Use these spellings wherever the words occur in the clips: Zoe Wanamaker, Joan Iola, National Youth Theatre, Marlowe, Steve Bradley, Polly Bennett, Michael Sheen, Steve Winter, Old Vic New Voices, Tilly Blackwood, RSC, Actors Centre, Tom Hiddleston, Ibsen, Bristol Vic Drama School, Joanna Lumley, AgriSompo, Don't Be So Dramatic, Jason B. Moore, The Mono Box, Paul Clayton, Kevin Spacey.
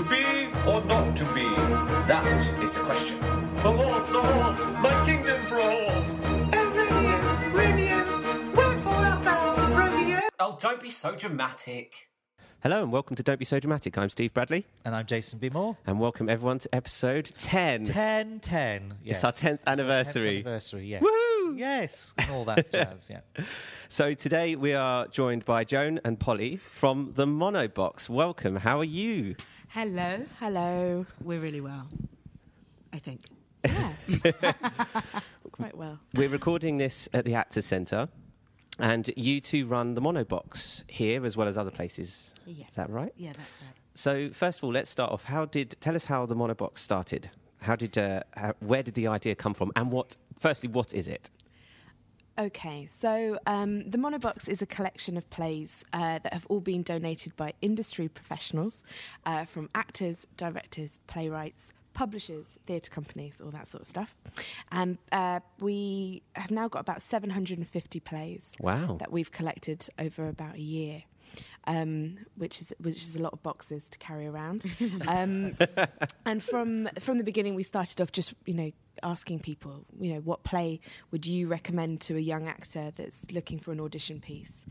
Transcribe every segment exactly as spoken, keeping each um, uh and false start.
to be or not to be? That is the question. A horse, a horse, my kingdom for a horse. Oh, Romeo, Romeo, wherefore art thou, Romeo? Oh, don't be so dramatic. Hello and welcome to Don't Be So Dramatic. I'm Steve Bradley. And I'm Jason B. Moore. And welcome everyone to episode ten. ten, ten, yes. It's our tenth anniversary. It's our tenth anniversary, yes. Woohoo! Yes, and all that jazz, yeah. So today we are joined by Joan and Polly from The Mono Box. Welcome, how are you? Hello, hello. We're really well, I think. Yeah. Quite well. We're recording this at the Actors Centre. And you two run the Mono Box here as well as other places. Yes. Is that right? Yeah, that's right. So first of all, let's start off. How did tell us how the Mono Box started? How did uh, how, where did the idea come from? And what? Firstly, what is it? Okay, so um, the Mono Box is a collection of plays uh, that have all been donated by industry professionals, uh, from actors, directors, playwrights, publishers, theatre companies, all that sort of stuff. And uh, we have now got about seven hundred fifty plays. Wow. That we've collected over about a year, um, which is which is a lot of boxes to carry around. um, and from from the beginning, we started off just, you know, asking people, you know, what play would you recommend to a young actor that's looking for an audition piece?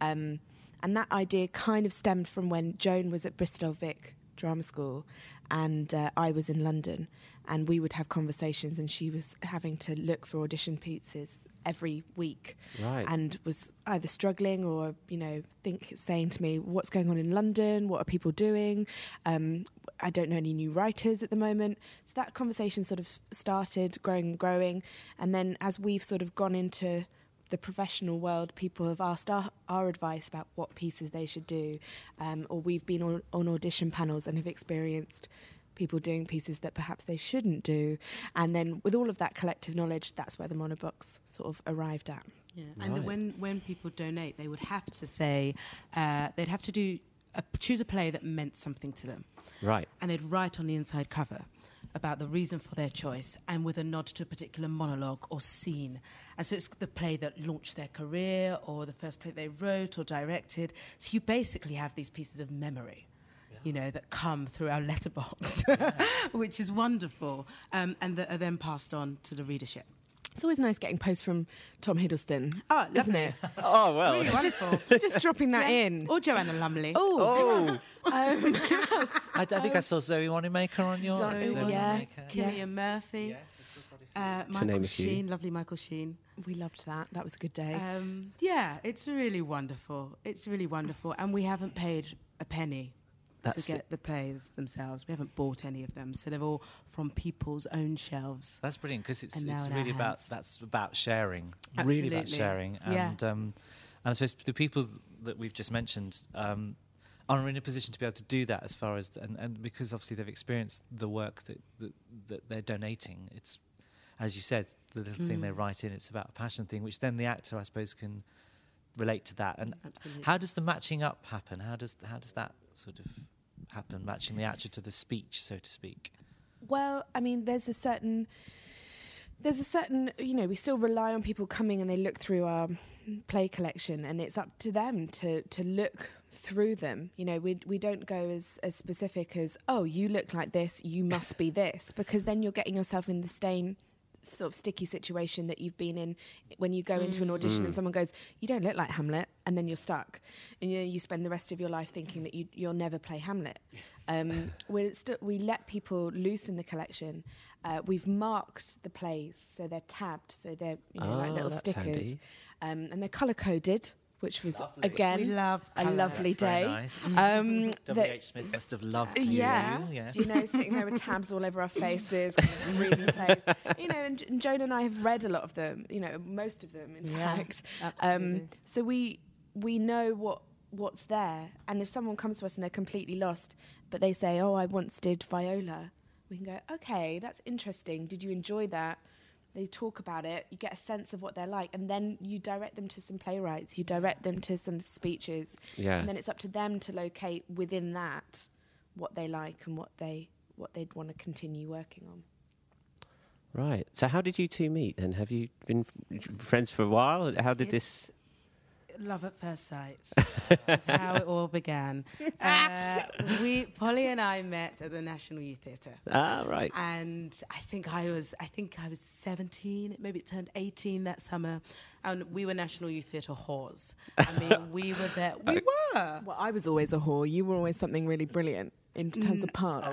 Um, and that idea kind of stemmed from when Joan was at Bristol Vic Drama School, and uh, I was in London, and we would have conversations, and she was having to look for audition pieces every week, right, and was either struggling or, you know, think saying to me, what's going on in London, what are people doing, um, I don't know any new writers at the moment. So that conversation sort of started growing and growing, and then as we've sort of gone into the professional world, people have asked our, our advice about what pieces they should do, um, or we've been on, on audition panels and have experienced people doing pieces that perhaps they shouldn't do. And then with all of that collective knowledge, that's where the Mono Box sort of arrived at. Yeah, right. And the, when, when people donate, they would have to say, uh, they'd have to do a, choose a play that meant something to them. Right. And they'd write on the inside cover about the reason for their choice, and with a nod to a particular monologue or scene. And so it's the play that launched their career, or the first play they wrote or directed. So you basically have these pieces of memory, yeah, you know, that come through our letterbox, yeah. Which is wonderful, um, and that are then passed on to the readership. It's always nice getting posts from Tom Hiddleston. Oh, isn't it? Oh, well. Really wonderful. Just, just dropping that yeah. in. Or Joanna Lumley. Oh. oh. um, I, I think I saw Zoe Wanamaker on yours. Zoe, Zoe yeah. Wanamaker. Cillian yes. Murphy. Yes, uh, Michael Sheen. Lovely Michael Sheen. We loved that. That was a good day. Um, yeah, it's really wonderful. It's really wonderful. And we haven't paid a penny That's to get it. the plays themselves. We haven't bought any of them, so they're all from people's own shelves. That's brilliant, because it's it's really about that's about sharing, Absolutely. really about sharing, yeah. and um, and I suppose the people that we've just mentioned um, are in a position to be able to do that, as far as th- and, and because obviously they've experienced the work that that, that they're donating. It's, as you said, the little mm. thing they write in. It's about a passion thing, which then the actor, I suppose, can relate to that. And Absolutely. how does the matching up happen? How does how does that sort of happen, matching the actor to the speech, so to speak? Well, I mean, there's a certain, there's a certain, you know, we still rely on people coming and they look through our play collection, and it's up to them to to look through them. You know, we we don't go as, as specific as, oh, you look like this, you must be this, because then you're getting yourself in the same sort of sticky situation that you've been in when you go mm. into an audition mm. and someone goes, you don't look like Hamlet, and then you're stuck, and you know, you spend the rest of your life thinking that you, you'll never play Hamlet. Um, we're st- we let people loose in the collection. Uh, we've marked the plays, so they're tabbed, so they're, you know, oh, like little stickers, um, and they're colour coded, which was, lovely. again, we love a lovely That's day. Nice. Um, W H Smith must have loved you. Yeah. yeah. You know, sitting there with tabs all over our faces, and reading plays. You know, and, and Joan and I have read a lot of them, you know, most of them, in yeah, fact. Absolutely. Um, so we we know what what's there. And if someone comes to us and they're completely lost, but they say, oh, I once did Viola, we can go, okay, that's interesting. Did you enjoy that? They talk about it, you get a sense of what they're like, and then you direct them to some playwrights, you direct them to some speeches, yeah. and then it's up to them to locate within that what they like and what, they, what they'd want to continue working on. Right. So how did you two meet then? Have you been f- friends for a while? How did it's, this... Love at first sight. That's how it all began. Uh, we, Polly and I met at the National Youth Theatre. Ah, right. And I think I was, I think I was seventeen. Maybe it turned eighteen that summer. And we were National Youth Theatre whores. I mean, we were there. We were. Well, I was always a whore. You were always something really brilliant in terms mm. of parts.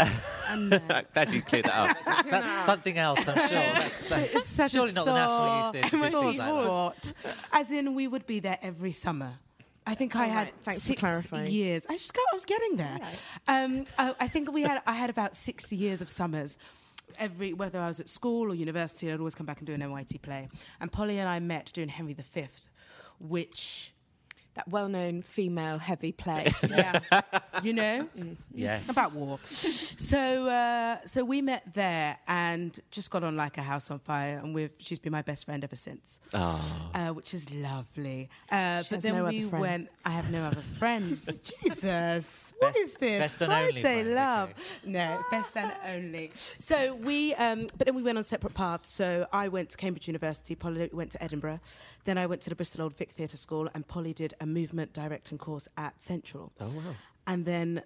I'm uh, glad you cleared that up. That's, that's something else, I'm sure. That's, that's it's such surely a not the National Youth Theatre. As in, we would be there every summer. I think oh I had right. six years. I just got, I was getting there. Yeah. Um, I, I think we had. I had about six years of summers. Every whether I was at school or university, I'd always come back and do an N Y T play. And Polly and I met doing Henry the Fifth, which... That well-known female-heavy play. Yes. You know? Mm. Yes. About war. So uh, so we met there and just got on like a house on fire, and we've, she's been my best friend ever since, oh. uh, which is lovely. Uh, but then no we went... I have no other friends. Jesus. What best, is this? Best and Friday only. One, love. Okay. No, best and only. So we, um, but then we went on separate paths. So I went to Cambridge University, Polly went to Edinburgh. Then I went to the Bristol Old Vic Theatre School, and Polly did a movement directing course at Central. Oh, wow. And then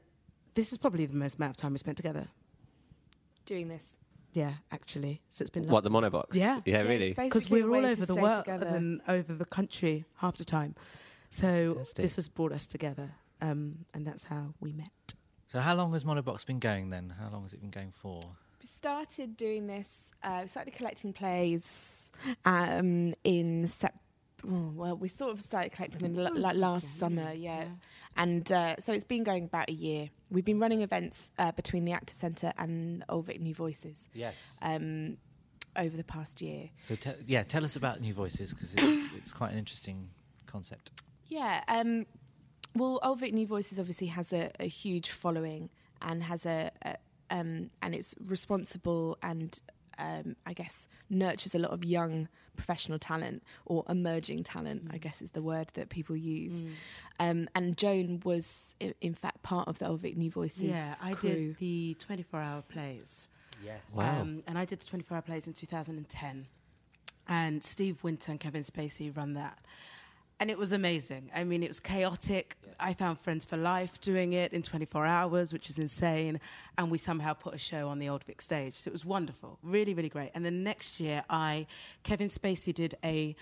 this is probably the most amount of time we spent together. Doing this. Yeah, actually. So it's been lovely. What, the Mono Box? Yeah. Yeah, yeah, really. Because we were all over the world together. And over the country half the time. So fantastic. This has brought us together. Um, and that's how we met. So how long has Mono Box been going then? How long has it been going for? We started doing this, uh, we started collecting plays um, in September. Oh, well, we sort of started collecting them l- like last yeah, summer, yeah. yeah. And uh, so it's been going about a year. We've been running events uh, between the Actors Centre and Old Vic New Voices. Yes. Um, over the past year. So, te- yeah, tell us about New Voices, because it's, it's quite an interesting concept. Yeah, um... Well, Old Vic New Voices obviously has a, a huge following and has a, a um, and it's responsible and um, I guess nurtures a lot of young professional talent, or emerging talent, mm. I guess is the word that people use. Mm. Um, and Joan was I- in fact part of the Old Vic New Voices yeah, crew. I did the twenty-four hour plays. Yes. Wow. Um, and I did the twenty-four hour plays in two thousand ten, and Steve Winter and Kevin Spacey run that. And it was amazing. I mean, it was chaotic. Yeah. I found friends for life doing it in twenty-four hours, which is insane. And we somehow put a show on the Old Vic stage. So it was wonderful. Really, really great. And then next year, I Kevin Spacey did a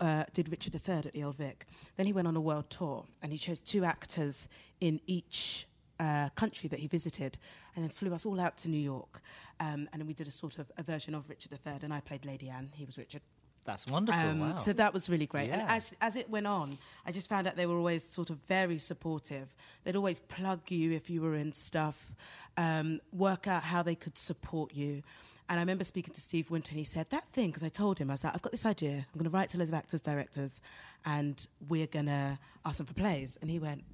uh, did Richard the Third at the Old Vic. Then he went on a world tour, and he chose two actors in each uh, country that he visited, and then flew us all out to New York. Um, and then we did a sort of a version of Richard the Third, and I played Lady Anne. He was Richard. That's wonderful, um, wow. So that was really great. Yeah. And as, as it went on, I just found out they were always sort of very supportive. They'd always plug you if you were in stuff, um, work out how they could support you. And I remember speaking to Steve Winter, and he said, that thing, because I told him, I was like, I've got this idea. I'm going to write to loads of actors, directors, and we're going to ask them for plays. And he went,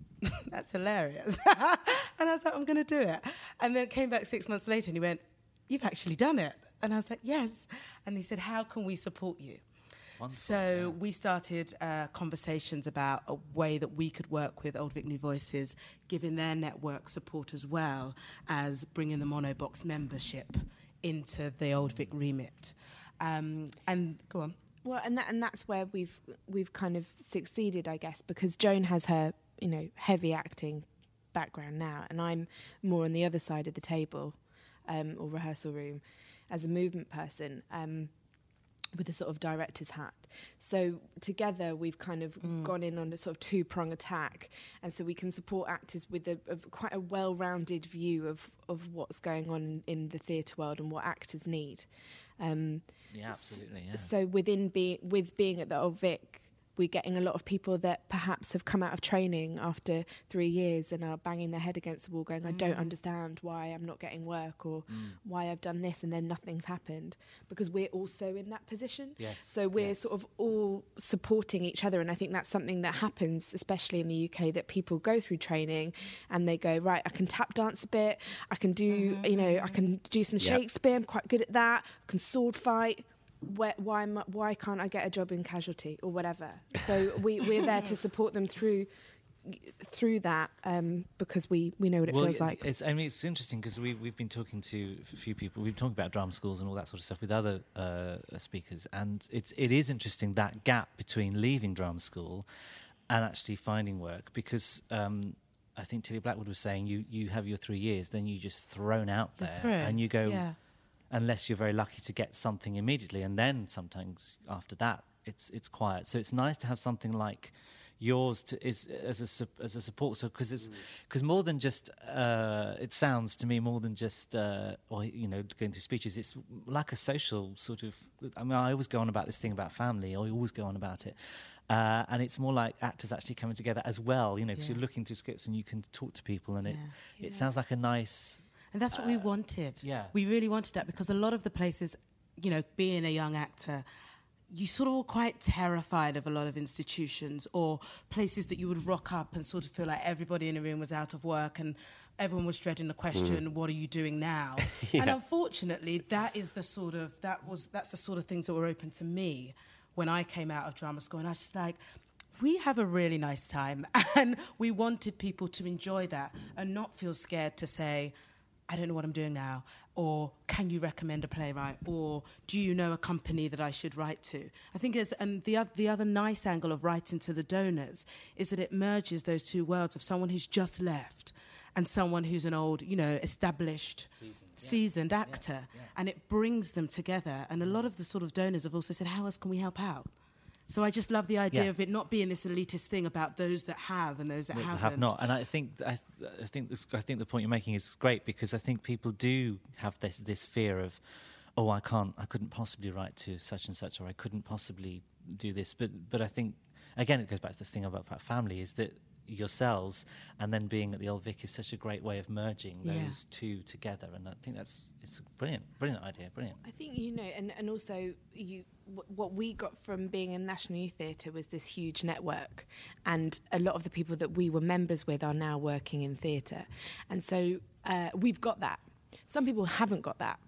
that's hilarious. And I was like, I'm going to do it. And then it came back six months later, and he went, you've actually done it. And I was like, yes. And he said, how can we support you? Wonderful, so yeah. we started uh, conversations about a way that we could work with Old Vic New Voices, giving their network support as well as bringing the Mono Box membership into the Old Vic remit. Um, and go on. Well, and that, and that's where we've we've kind of succeeded, I guess, because Joan has her, you know, heavy acting background now, and I'm more on the other side of the table. Um, or rehearsal room, as a movement person, um, with a sort of director's hat. So together we've kind of mm. gone in on a sort of two-prong attack, and so we can support actors with a, a quite a well-rounded view of, of what's going on in, in the theatre world and what actors need. Um, yeah, absolutely. Yeah. So within be- with being at the Old Vic, we're getting a lot of people that perhaps have come out of training after three years and are banging their head against the wall going, I mm. don't understand why I'm not getting work, or mm. why I've done this and then nothing's happened, because we're also in that position. Yes. So we're yes. sort of all supporting each other. And I think that's something that happens, especially in the U K, that people go through training and they go, right, I can tap dance a bit. I can do, mm-hmm. you know, I can do some yep. Shakespeare. I'm quite good at that. I can sword fight. Where, why why can't I get a job in casualty or whatever? So we, we're there to support them through through that um, because we, we know what it well, feels it, like. It's, I mean, it's interesting because we, we've been talking to a few people. We've been talking about drama schools and all that sort of stuff with other uh, speakers. And it's, it is interesting, that gap between leaving drama school and actually finding work, because um, I think Tilly Blackwood was saying you, you have your three years, then you're just thrown out there and you go, yeah. unless you're very lucky to get something immediately, and then sometimes after that it's it's quiet. So it's nice to have something like yours to, is as a as a support. So because it's because mm. more than just uh, it sounds to me more than just uh, or you know going through speeches. It's like a social sort of. I mean, I always go on about this thing about family. I always go on about it. Uh, and it's more like actors actually coming together as well, you know, because yeah. you're looking through scripts and you can talk to people, and yeah. it it yeah. sounds like a nice... And that's what uh, we wanted. Yeah. We really wanted that, because a lot of the places, you know, being a young actor, you sort of were quite terrified of a lot of institutions or places that you would rock up and sort of feel like everybody in the room was out of work and everyone was dreading the question, mm. what are you doing now? yeah. And unfortunately, that is the sort of... that was that's the sort of things that were open to me when I came out of drama school, and I was just like, we have a really nice time, and we wanted people to enjoy that and not feel scared to say, I don't know what I'm doing now, or can you recommend a playwright, or do you know a company that I should write to? I think it's, and the, the other nice angle of writing to the donors is that it merges those two worlds of someone who's just left and someone who's an old, you know, established, seasoned, yeah. seasoned actor. Yeah. Yeah. And it brings them together. And a lot of the sort of donors have also said, how else can we help out? So I just love the idea yeah. of it not being this elitist thing about those that have and those that those haven't. Have not. And I think I, I think this, I think the point you're making is great, because I think people do have this this fear of, oh, I can't, I couldn't possibly write to such and such, or I couldn't possibly do this. But but I think, again, it goes back to this thing about, about family, is that yourselves and then being at the Old Vic is such a great way of merging those yeah. two together, and I think that's it's a brilliant brilliant idea brilliant I think, you know, and, and also you w- what we got from being in National Youth Theatre was this huge network, and a lot of the people that we were members with are now working in theatre, and so uh, we've got that. Some people haven't got that.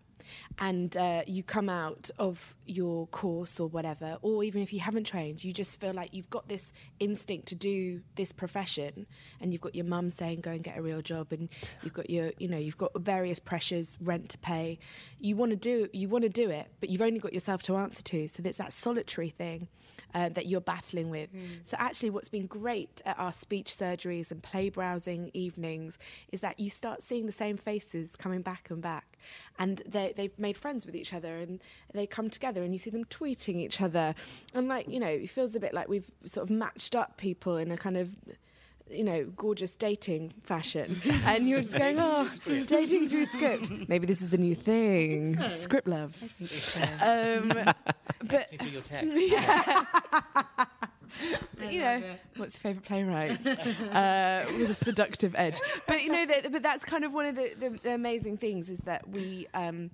And uh, you come out of your course or whatever, or even if you haven't trained, you just feel like you've got this instinct to do this profession, and you've got your mum saying go and get a real job, and you've got your, you know, you've got various pressures, rent to pay. You want to do, you want to do it, but you've only got yourself to answer to. So it's that solitary thing uh, that you're battling with. Mm. So actually, what's been great at our speech surgeries and play browsing evenings is that you start seeing the same faces coming back and back, and they. They've made friends with each other, and they come together, and you see them tweeting each other, and like, you know, it feels a bit like we've sort of matched up people in a kind of, you know, gorgeous dating fashion, and you're just going, oh, through dating through script. Maybe this is the new thing, so. Script love. I think so. Um, but text me through your text. Yeah. But, you know, it. What's your favourite playwright? uh, with a seductive edge. But you know, that, but that's kind of one of the, the, the amazing things is that we. Um,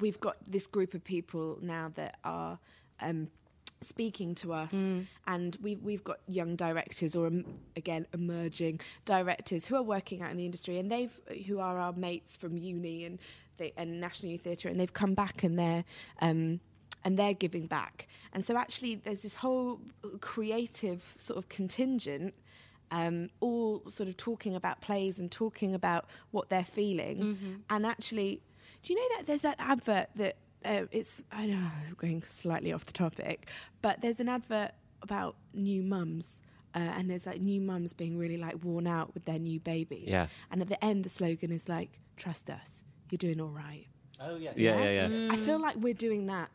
We've got this group of people now that are um, speaking to us, mm. and we've, we've got young directors, or um, again emerging directors who are working out in the industry, and they've who are our mates from uni and they, and National Youth Theatre, and they've come back and they're um, and they're giving back, and so actually there's this whole creative sort of contingent. Um, all sort of talking about plays and talking about what they're feeling, mm-hmm. and actually. Do you know that there's that advert that uh, it's, I know I'm going slightly off the topic, but there's an advert about new mums uh, and there's like new mums being really like worn out with their new babies. Yeah. And at the end, the slogan is like, trust us, you're doing all right. Oh, yeah. Yeah, yeah, yeah. yeah. Mm. I feel like we're doing that.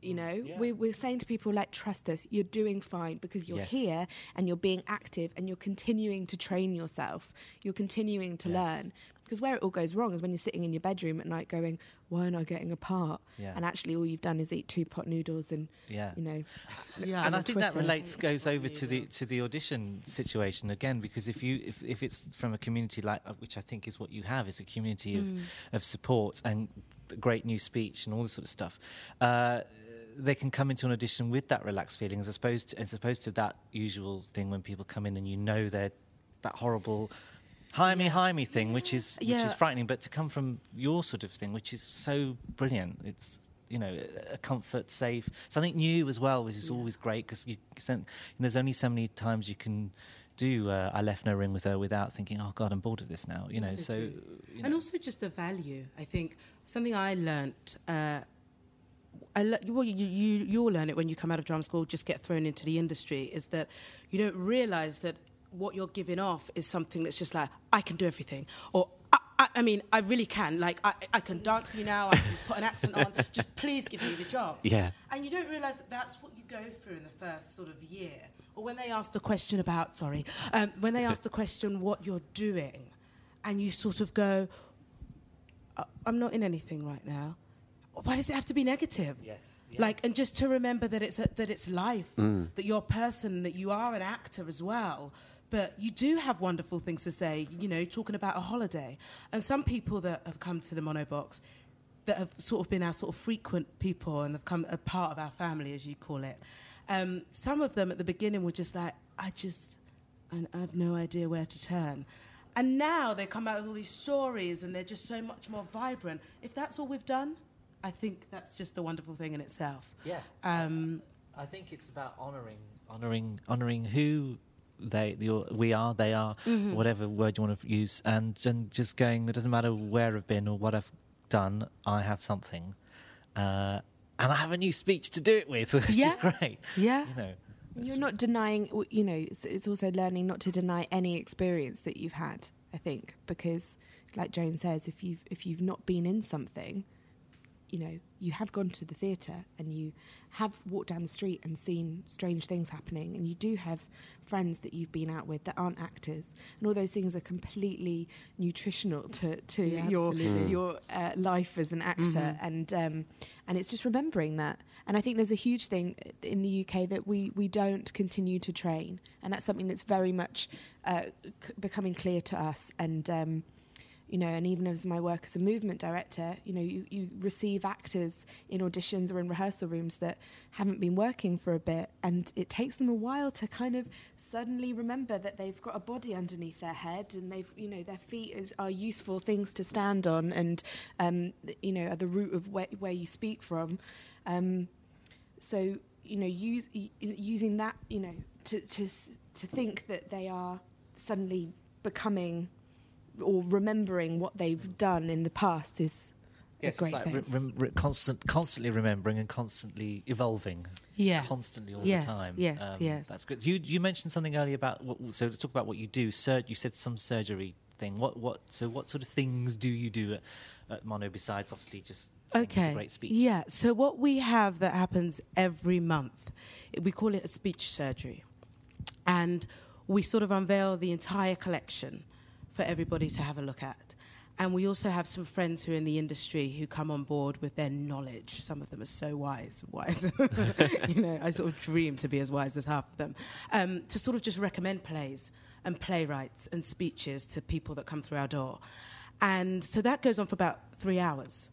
You know, yeah. we're, we're saying to people, like, trust us, you're doing fine because you're yes. here and you're being active and you're continuing to train yourself. You're continuing to yes. learn. Because where it all goes wrong is when you're sitting in your bedroom at night going, why am I getting a part? Yeah. And actually all you've done is eat two pot noodles and, yeah. you know. yeah. And I think Twitter. That relates, goes over to the to the audition situation again, because if you if, if it's from a community like, which I think is what you have, is a community mm. of, of support and great new speech and all this sort of stuff, uh, they can come into an audition with that relaxed feeling, as opposed to, as opposed to that usual thing when people come in and you know they're that horrible hire me, hire me thing, which is yeah. which is frightening. But to come from your sort of thing, which is so brilliant, it's, you know, a comfort, safe, something new as well, which is yeah. always great, because you, you know, there's only so many times you can do uh, I left no ring with her without thinking, oh God, I'm bored of this now, you know. That's so, so you know. And also just the value, I think, something I learnt uh, I le- well, you, you, you'll learn it when you come out of drama school, just get thrown into the industry, is that you don't realise that what you're giving off is something that's just like, I can do everything, or I, I, I mean, I really can. Like, I, I can dance to you now, I can put an accent on, just please give me the job. Yeah. And you don't realise that that's what you go through in the first sort of year. Or when they ask the question about, sorry, um, when they ask the question what you're doing, and you sort of go, I'm not in anything right now. Why does it have to be negative? Yes. yes. Like, and just to remember that it's a, that it's life, mm. that you're a person, that you are an actor as well, but you do have wonderful things to say, you know, talking about a holiday. And some people that have come to the Mono Box that have sort of been our sort of frequent people and have come a part of our family, as you call it, um, some of them at the beginning were just like, I just, I, I have no idea where to turn. And now they come out with all these stories and they're just so much more vibrant. If that's all we've done, I think that's just a wonderful thing in itself. Yeah. Um, I think it's about honouring, honouring, honouring who they, the, we are, they are, mm-hmm. whatever word you want to use, and, and just going, it doesn't matter where I've been or what I've done, I have something. Uh, and I have a new speech to do it with, which yeah. is great. Yeah. You know. You're not denying, you know, it's, it's also learning not to deny any experience that you've had, I think, because like Joan says, if you've if you've not been in something, you know, you have gone to the theatre and you have walked down the street and seen strange things happening, and you do have friends that you've been out with that aren't actors, and all those things are completely nutritional to, to yeah, your absolutely. your uh, life as an actor, mm-hmm. and um, and it's just remembering that. And I think there's a huge thing in the U K that we, we don't continue to train, and that's something that's very much uh, c- becoming clear to us, and. Um, You know, and even as my work as a movement director, you know, you, you receive actors in auditions or in rehearsal rooms that haven't been working for a bit, and it takes them a while to kind of suddenly remember that they've got a body underneath their head, and they've, you know, their feet is, are useful things to stand on, and, um, you know, are the root of where, where you speak from. Um, so, you know, use, using that, you know, to, to to think that they are suddenly becoming... or remembering what they've done in the past is yes, a great it's like thing. Re- re- re- constant, constantly remembering and constantly evolving. Yeah. Constantly all yes, the time. Yes, um, yes. That's good. You you mentioned something earlier about, what, so to talk about what you do, sur- you said some surgery thing. What what? So what sort of things do you do at, at Mono besides obviously just okay. a great speech? Yeah, so what we have that happens every month, we call it a speech surgery. And we sort of unveil the entire collection for everybody to have a look at. And we also have some friends who are in the industry who come on board with their knowledge. Some of them are so wise, wise. You know, I sort of dream to be as wise as half of them. Um, to sort of just recommend plays and playwrights and speeches to people that come through our door. And so that goes on for about three hours.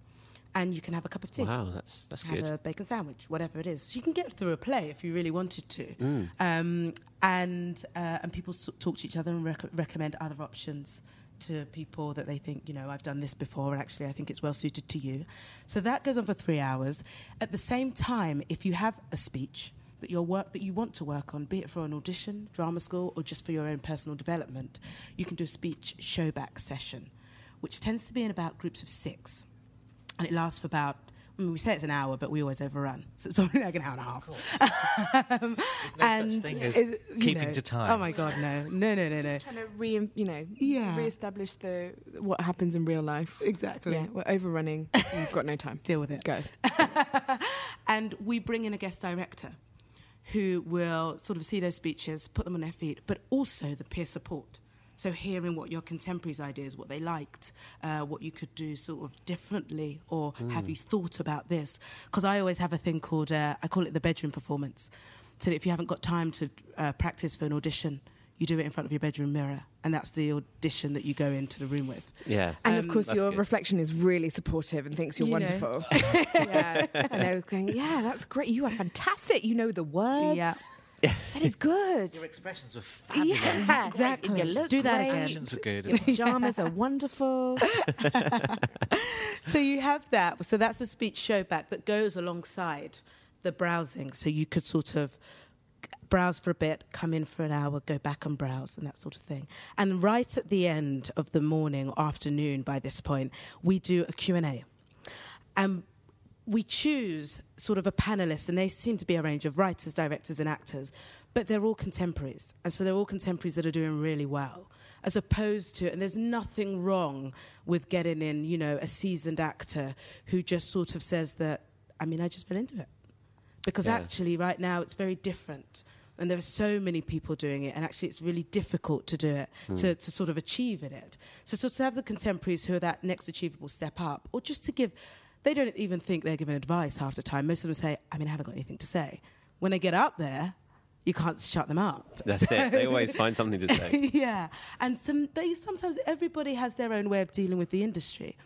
And you can have a cup of tea. Wow, that's that's have good. Have a bacon sandwich, whatever it is. So you can get through a play if you really wanted to. Mm. Um, and uh, and people so- talk to each other and rec- recommend other options to people that they think, you know, I've done this before, and actually I think it's well suited to you. So that goes on for three hours. At the same time, if you have a speech that your work that you want to work on, be it for an audition, drama school, or just for your own personal development, you can do a speech showback session, which tends to be in about groups of six. And it lasts for about, I mean, we say it's an hour, but we always overrun. So it's probably like an hour and a half. um, There's no and such thing as is, keeping know, to time. Oh, my God, no. No, no, no, no. Just trying to re, you know, yeah. to reestablish the, what happens in real life. Exactly. Yeah, we're overrunning. We've got no time. Deal with it. Go. And we bring in a guest director who will sort of see those speeches, put them on their feet, but also the peer support. So hearing what your contemporaries' ideas, what they liked, uh, what you could do sort of differently, or mm. have you thought about this? Because I always have a thing called, uh, I call it the bedroom performance. So if you haven't got time to uh, practice for an audition, you do it in front of your bedroom mirror. And that's the audition that you go into the room with. Yeah. And um, of course your good. reflection is really supportive and thinks you're you wonderful. yeah. And they're going, yeah, that's great. You are fantastic. You know the words. Yeah. That is good. Your expressions were fabulous. Yeah, exactly. You look Do that again. Expressions were good. Your pajamas are wonderful. So you have that. So that's a speech showback that goes alongside the browsing. So you could sort of browse for a bit, come in for an hour, go back and browse, and that sort of thing. And right at the end of the morning, afternoon by this point, we do a Q and A. And we choose sort of a panellist, and they seem to be a range of writers, directors and actors, but they're all contemporaries. And so they're all contemporaries that are doing really well, as opposed to, and there's nothing wrong with getting in, you know, a seasoned actor who just sort of says that, I mean, I just fell into it. Because yeah. actually right now it's very different. And there are so many people doing it, and actually it's really difficult to do it, mm. to, to sort of achieve in it. So, so to have the contemporaries who are that next achievable step up, or just to give, they don't even think they're giving advice half the time. Most of them say, I mean, I haven't got anything to say. When they get up there, you can't shut them up. That's so, it. They always find something to say. Yeah. And some, they, sometimes everybody has their own way of dealing with the industry.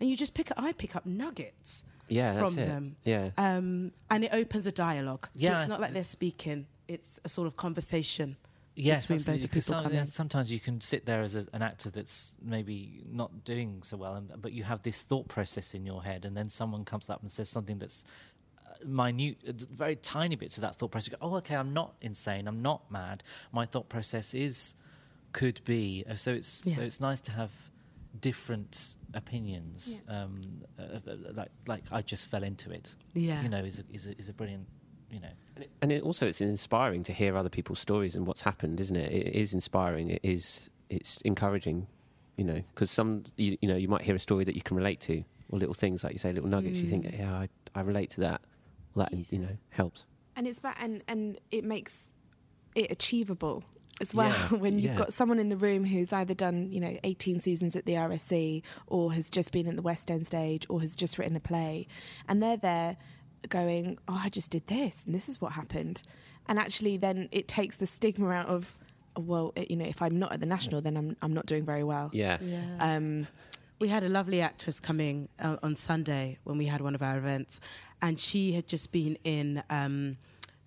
And you just pick up, I pick up nuggets yeah, from that's it. them. Yeah. Um, and it opens a dialogue. Yeah, so it's not like they're speaking. It's a sort of conversation. Yes, absolutely. Because some, sometimes you can sit there as a, an actor that's maybe not doing so well, and, but you have this thought process in your head, and then someone comes up and says something that's minute, very tiny bits of that thought process. You go, oh, okay, I'm not insane. I'm not mad. My thought process is, could be. So it's yeah. so it's nice to have different opinions. Yeah. Um, uh, like like I just fell into it. Yeah, you know, is a, is a, is a brilliant. You know. And, it, and it also it's inspiring to hear other people's stories and what's happened, isn't it? It is inspiring. It is it's encouraging, you know, because some you, you know you might hear a story that you can relate to, or little things like you say, little nuggets. Mm. You think, yeah, I, I relate to that. Well, that yeah. you know helps. And it's about and and it makes it achievable as well yeah. when you've yeah. got someone in the room who's either done you know eighteen seasons at the R S C, or has just been at the West End stage, or has just written a play, and they're there. Going, oh, I just did this, and this is what happened. And actually then it takes the stigma out of, well, you know, if I'm not at the National, then I'm I'm not doing very well. Yeah. yeah. Um, we had a lovely actress coming uh, on Sunday when we had one of our events, and she had just been in um,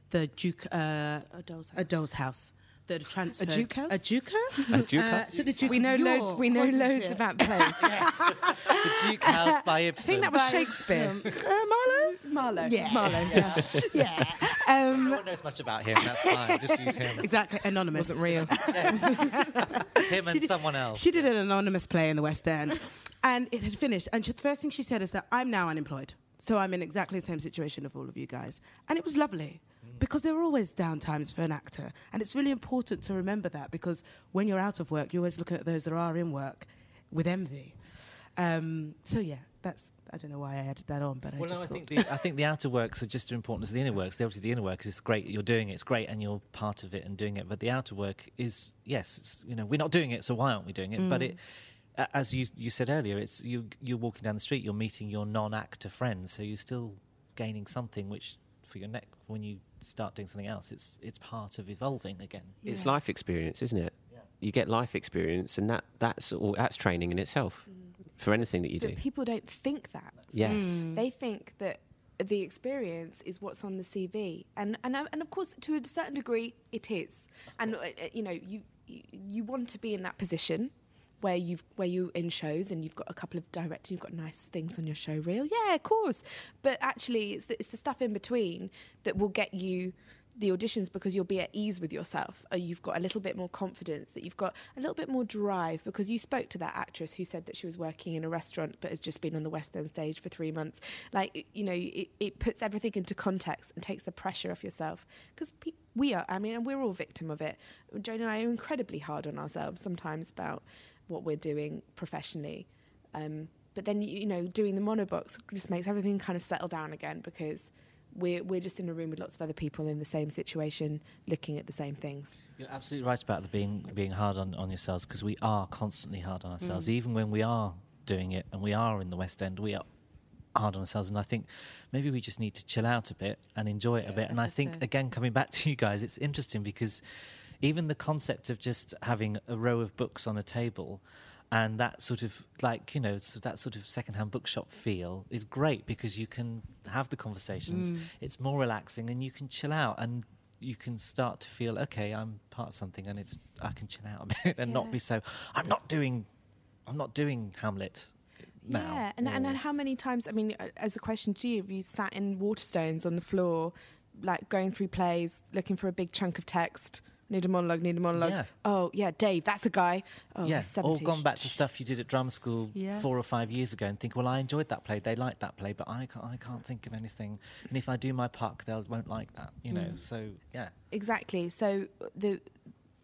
the Duke... Uh, a Doll's House. A Doll's House. The transfer. A Duke House? A Duke House? A Duke House? Uh, so the Duke we know York, loads, we know loads it? about plays. Yeah. The Duke House by Ibsen. I think that was by Shakespeare. Um, uh, Marlowe? Marlowe. Yeah. Marlowe. Yeah. yeah. Um, no one knows much about him, that's fine. Just use him. Exactly. Anonymous. Wasn't real. Him and did, someone else. She did an anonymous play in the West End, and it had finished. And the first thing she said is that I'm now unemployed. So I'm in exactly the same situation of all of you guys. And it was lovely. Because there are always down times for an actor. And it's really important to remember that, because when you're out of work, you're always looking at those that are in work with envy. Um, so, yeah, that's... I don't know why I added that on, but well, I just no, I think the, I think the outer works are just as important as the inner works. The, obviously, the inner works is great. You're doing it. It's great, and you're part of it and doing it. But the outer work is, yes, it's, you know, we're not doing it, so why aren't we doing it? Mm. But it... As you you said earlier, it's you, you're walking down the street, you're meeting your non-actor friends, so you're still gaining something which, for your neck, when you start doing something else, it's it's part of evolving again. Yeah. It's life experience, isn't it? Yeah. You get life experience, and that, that's all, that's training in itself mm. for anything that you but do. But people don't think that. Yes. Mm. They think that the experience is what's on the C V. And, and, and of course, to a certain degree, it is. And, uh, you know, you, you you want to be in that position, where you've where you're in shows and you've got a couple of directors, you've got nice things on your show reel. Yeah, of course. But actually, it's the, it's the stuff in between that will get you the auditions, because you'll be at ease with yourself. Or you've got a little bit more confidence, that you've got a little bit more drive, because you spoke to that actress who said that she was working in a restaurant but has just been on the West End stage for three months. Like, you know, it, it puts everything into context and takes the pressure off yourself. Because pe- we are, I mean, and we're all victim of it. Joan and I are incredibly hard on ourselves sometimes about... what we're doing professionally, um, but then you know doing the Mono Box just makes everything kind of settle down again, because we're we're just in a room with lots of other people in the same situation, looking at the same things. You're absolutely right about the being being hard on, on yourselves, because we are constantly hard on ourselves, mm. even when we are doing it and we are in the West End, we are hard on ourselves. And I think maybe we just need to chill out a bit and enjoy it yeah, a bit. And I, I think so. Again, coming back to you guys, it's interesting because. Even the concept of just having a row of books on a table and that sort of, like, you know, so that sort of secondhand bookshop feel is great, because you can have the conversations. Mm. It's more relaxing and you can chill out and you can start to feel, okay, I'm part of something and it's I can chill out a bit and yeah. not be so, I'm not doing, I'm not doing Hamlet. Now. Yeah, and, and and how many times, I mean, as a question to you, have you sat in Waterstones on the floor, like going through plays, looking for a big chunk of text... Need a monologue, need a monologue. Yeah. Oh, yeah, Dave, that's the guy. Oh, yeah, he's all gone back to stuff you did at drama school yeah. four or five years ago and think, well, I enjoyed that play, they liked that play, but I can't, I can't think of anything. And if I do my puck, they won't like that, you know, mm. so, yeah. Exactly. So the...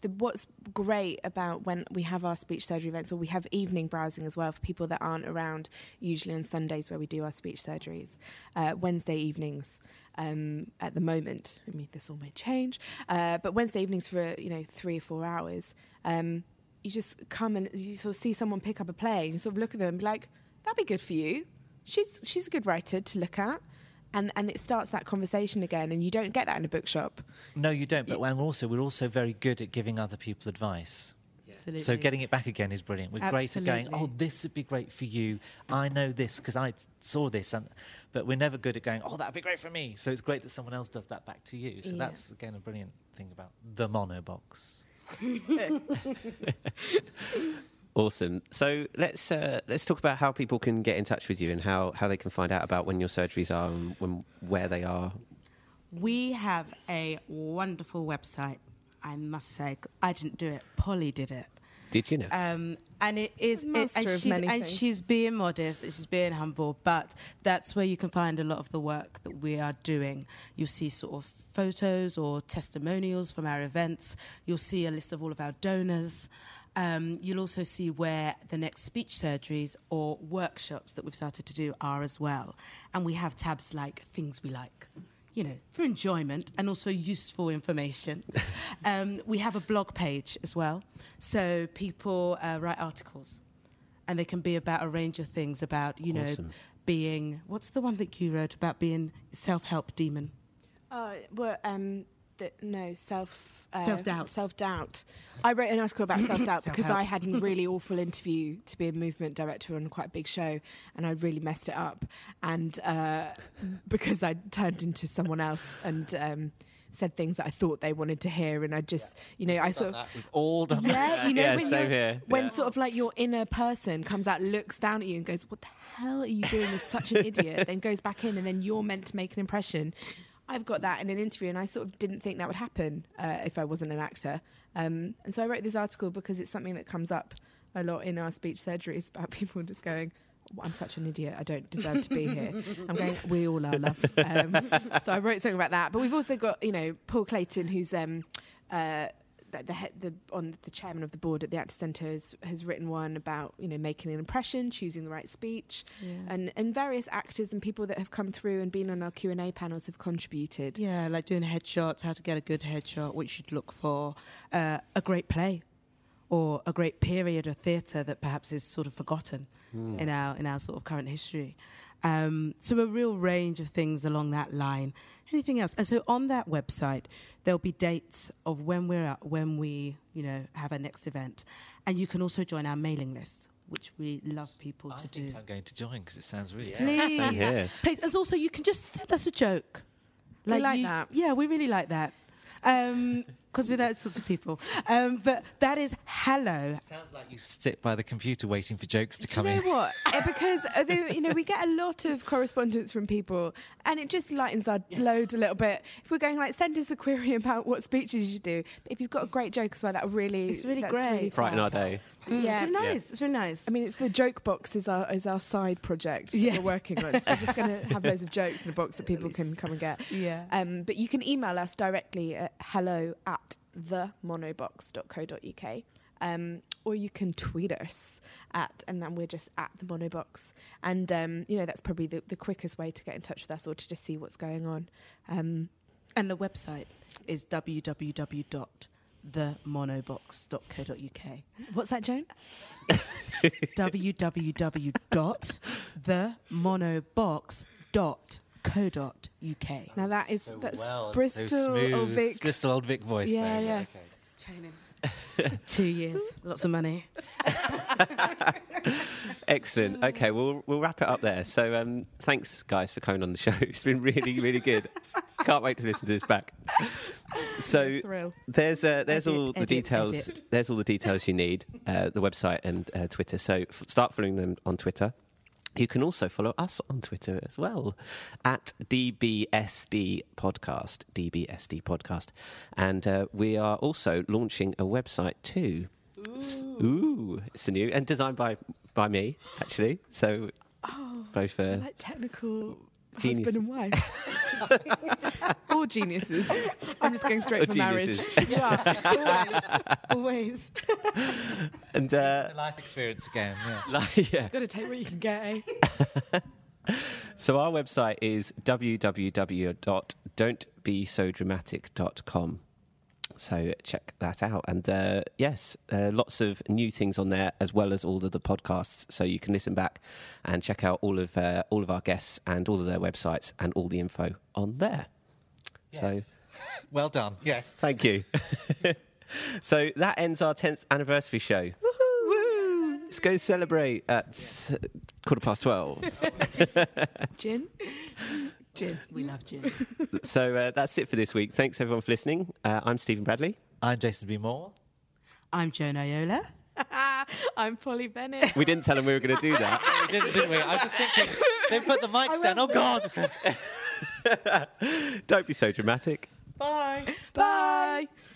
The, what's great about when we have our speech surgery events, or we have evening browsing as well for people that aren't around, usually on Sundays where we do our speech surgeries, uh, Wednesday evenings um, at the moment. I mean, this all may change, uh, but Wednesday evenings for, you know, three or four hours, um, you just come and you sort of see someone pick up a play and you sort of look at them and be like, that'd be good for you. She's she's a good writer to look at. And and it starts that conversation again, and you don't get that in a bookshop. No, you don't. But we're also we're also very good at giving other people advice. Yeah. Absolutely. So getting it back again is brilliant. We're Absolutely. great at going, oh, this would be great for you. I know this because I saw this. And but we're never good at going, oh, that would be great for me. So it's great that someone else does that back to you. So yeah. that's, again, a brilliant thing about the Mono Box. Awesome. So let's uh, let's talk about how people can get in touch with you and how, how they can find out about when your surgeries are and when, where they are. We have a wonderful website, I must say. I didn't do it. Polly did it. Did you know? Um, and it is, it, and, she's, and she's being modest, and she's being humble, but that's where you can find a lot of the work that we are doing. You'll see sort of photos or testimonials from our events. You'll see a list of all of our donors. Um, you'll also see where the next speech surgeries or workshops that we've started to do are as well. And we have tabs like Things We Like, you know, for enjoyment and also useful information. um, we have a blog page as well. So people uh, write articles, and they can be about a range of things about, you awesome. know, being... What's the one that you wrote about being self-help demon? Oh, well, um... No, self... Uh, self-doubt. Self-doubt. I wrote an article about self-doubt because I had a really awful interview to be a movement director on quite a big show, and I really messed it up. And uh, because I turned into someone else and... Um, said things that I thought they wanted to hear, and I just, yeah. you know, We've I sort of... That. We've all done yeah, that. Yeah, you know, yeah, when, same here. when yeah. sort of like your inner person comes out, looks down at you and goes, what the hell are you doing? You're such an idiot. Then goes back in, and then you're meant to make an impression. I've got that in an interview, and I sort of didn't think that would happen uh, if I wasn't an actor. Um, and so I wrote this article because it's something that comes up a lot in our speech surgeries about people just going... I'm such an idiot, I don't deserve to be here. I'm going, we all are, love. Um, so I wrote something about that. But we've also got, you know, Paul Clayton, who's um, uh, the, the, head, the on the chairman of the board at the Actors Centre, has, has written one about, you know, making an impression, choosing the right speech. Yeah. And, and various actors and people that have come through and been on our Q and A panels have contributed. Yeah, like doing headshots, how to get a good headshot, what you should look for, uh, a great play or a great period of theatre that perhaps is sort of forgotten. Mm. In our in our sort of current history. Um, so a real range of things along that line. Anything else? And so on that website, there'll be dates of when we're at, when we, you know, have our next event. And you can also join our mailing list, which we love people I to do. I think I'm going to join because it sounds really Please. Fun. Yeah. Please. And also you can just send us a joke. Like we like you, that. Yeah, we really like that. Um Because we're those sorts of people. Um, but that is hello. It sounds like you sit by the computer waiting for jokes to come in. You know what? Because, you know, we get a lot of correspondence from people, and it just lightens our load a little bit. If we're going, like, send us a query about what speeches you do. But if you've got a great joke as well, that really... It's really great. Really brighten our day. Mm. Yeah. It's really nice. Yeah. It's really nice. I mean, it's the joke box is our is our side project yes. that we're working on. So we're just going to have loads of jokes in a box that people can come and get. Yeah. Um, but you can email us directly at hello at the mono box dot co dot uk, um, or you can tweet us at, and then we're just at the Mono Box. And um, you know, that's probably the, the quickest way to get in touch with us or to just see what's going on. Um, and the website is w w w dot the mono box dot co dot uk. What's that, Joan? It's w w w dot the mono box dot co dot uk. U K. Now that is so that's well, Bristol so Old Vic. Bristol Old Vic voice. Yeah, there. yeah. Okay. It's training. Two years, lots of money. Excellent. Okay, we'll we'll wrap it up there. So um, thanks, guys, for coming on the show. It's been really, really good. Can't wait to listen to this back. So there's uh, there's edit, all the edit, details. Edit. There's all the details you need. Uh, the website and uh, Twitter. So f- start following them on Twitter. You can also follow us on Twitter as well, at D B S D Podcast, D B S D Podcast. And uh, we are also launching a website too. Ooh. Ooh, it's a new, and designed by, by me, actually. So oh, both... Uh, like technical geniuses. Husband and wife. Or geniuses. I'm just going straight or for geniuses. Marriage. Yeah, always. always. And uh, the life experience again. Yeah. Like, yeah. You've got to take what you can get, eh? So our website is w w w dot don't be so dramatic dot com. So check that out. And uh, yes, uh, lots of new things on there, as well as all of the podcasts. So you can listen back and check out all of uh, all of our guests and all of their websites and all the info on there. Yes. So well done. Yes. Thank you. So that ends our tenth anniversary show. Woohoo! Woo! Let's go celebrate at yeah. quarter past twelve. Gin. Gin. We love gin. So uh, that's it for this week. Thanks, everyone, for listening. Uh, I'm Stephen Bradley. I'm Jason B. Moore. I'm Joan Iola. I'm Polly Bennett. We didn't tell them we were going to do that. We didn't, didn't we? I was just thinking, they put the mics down. Oh, God. Don't be so dramatic. Bye. Bye. Bye.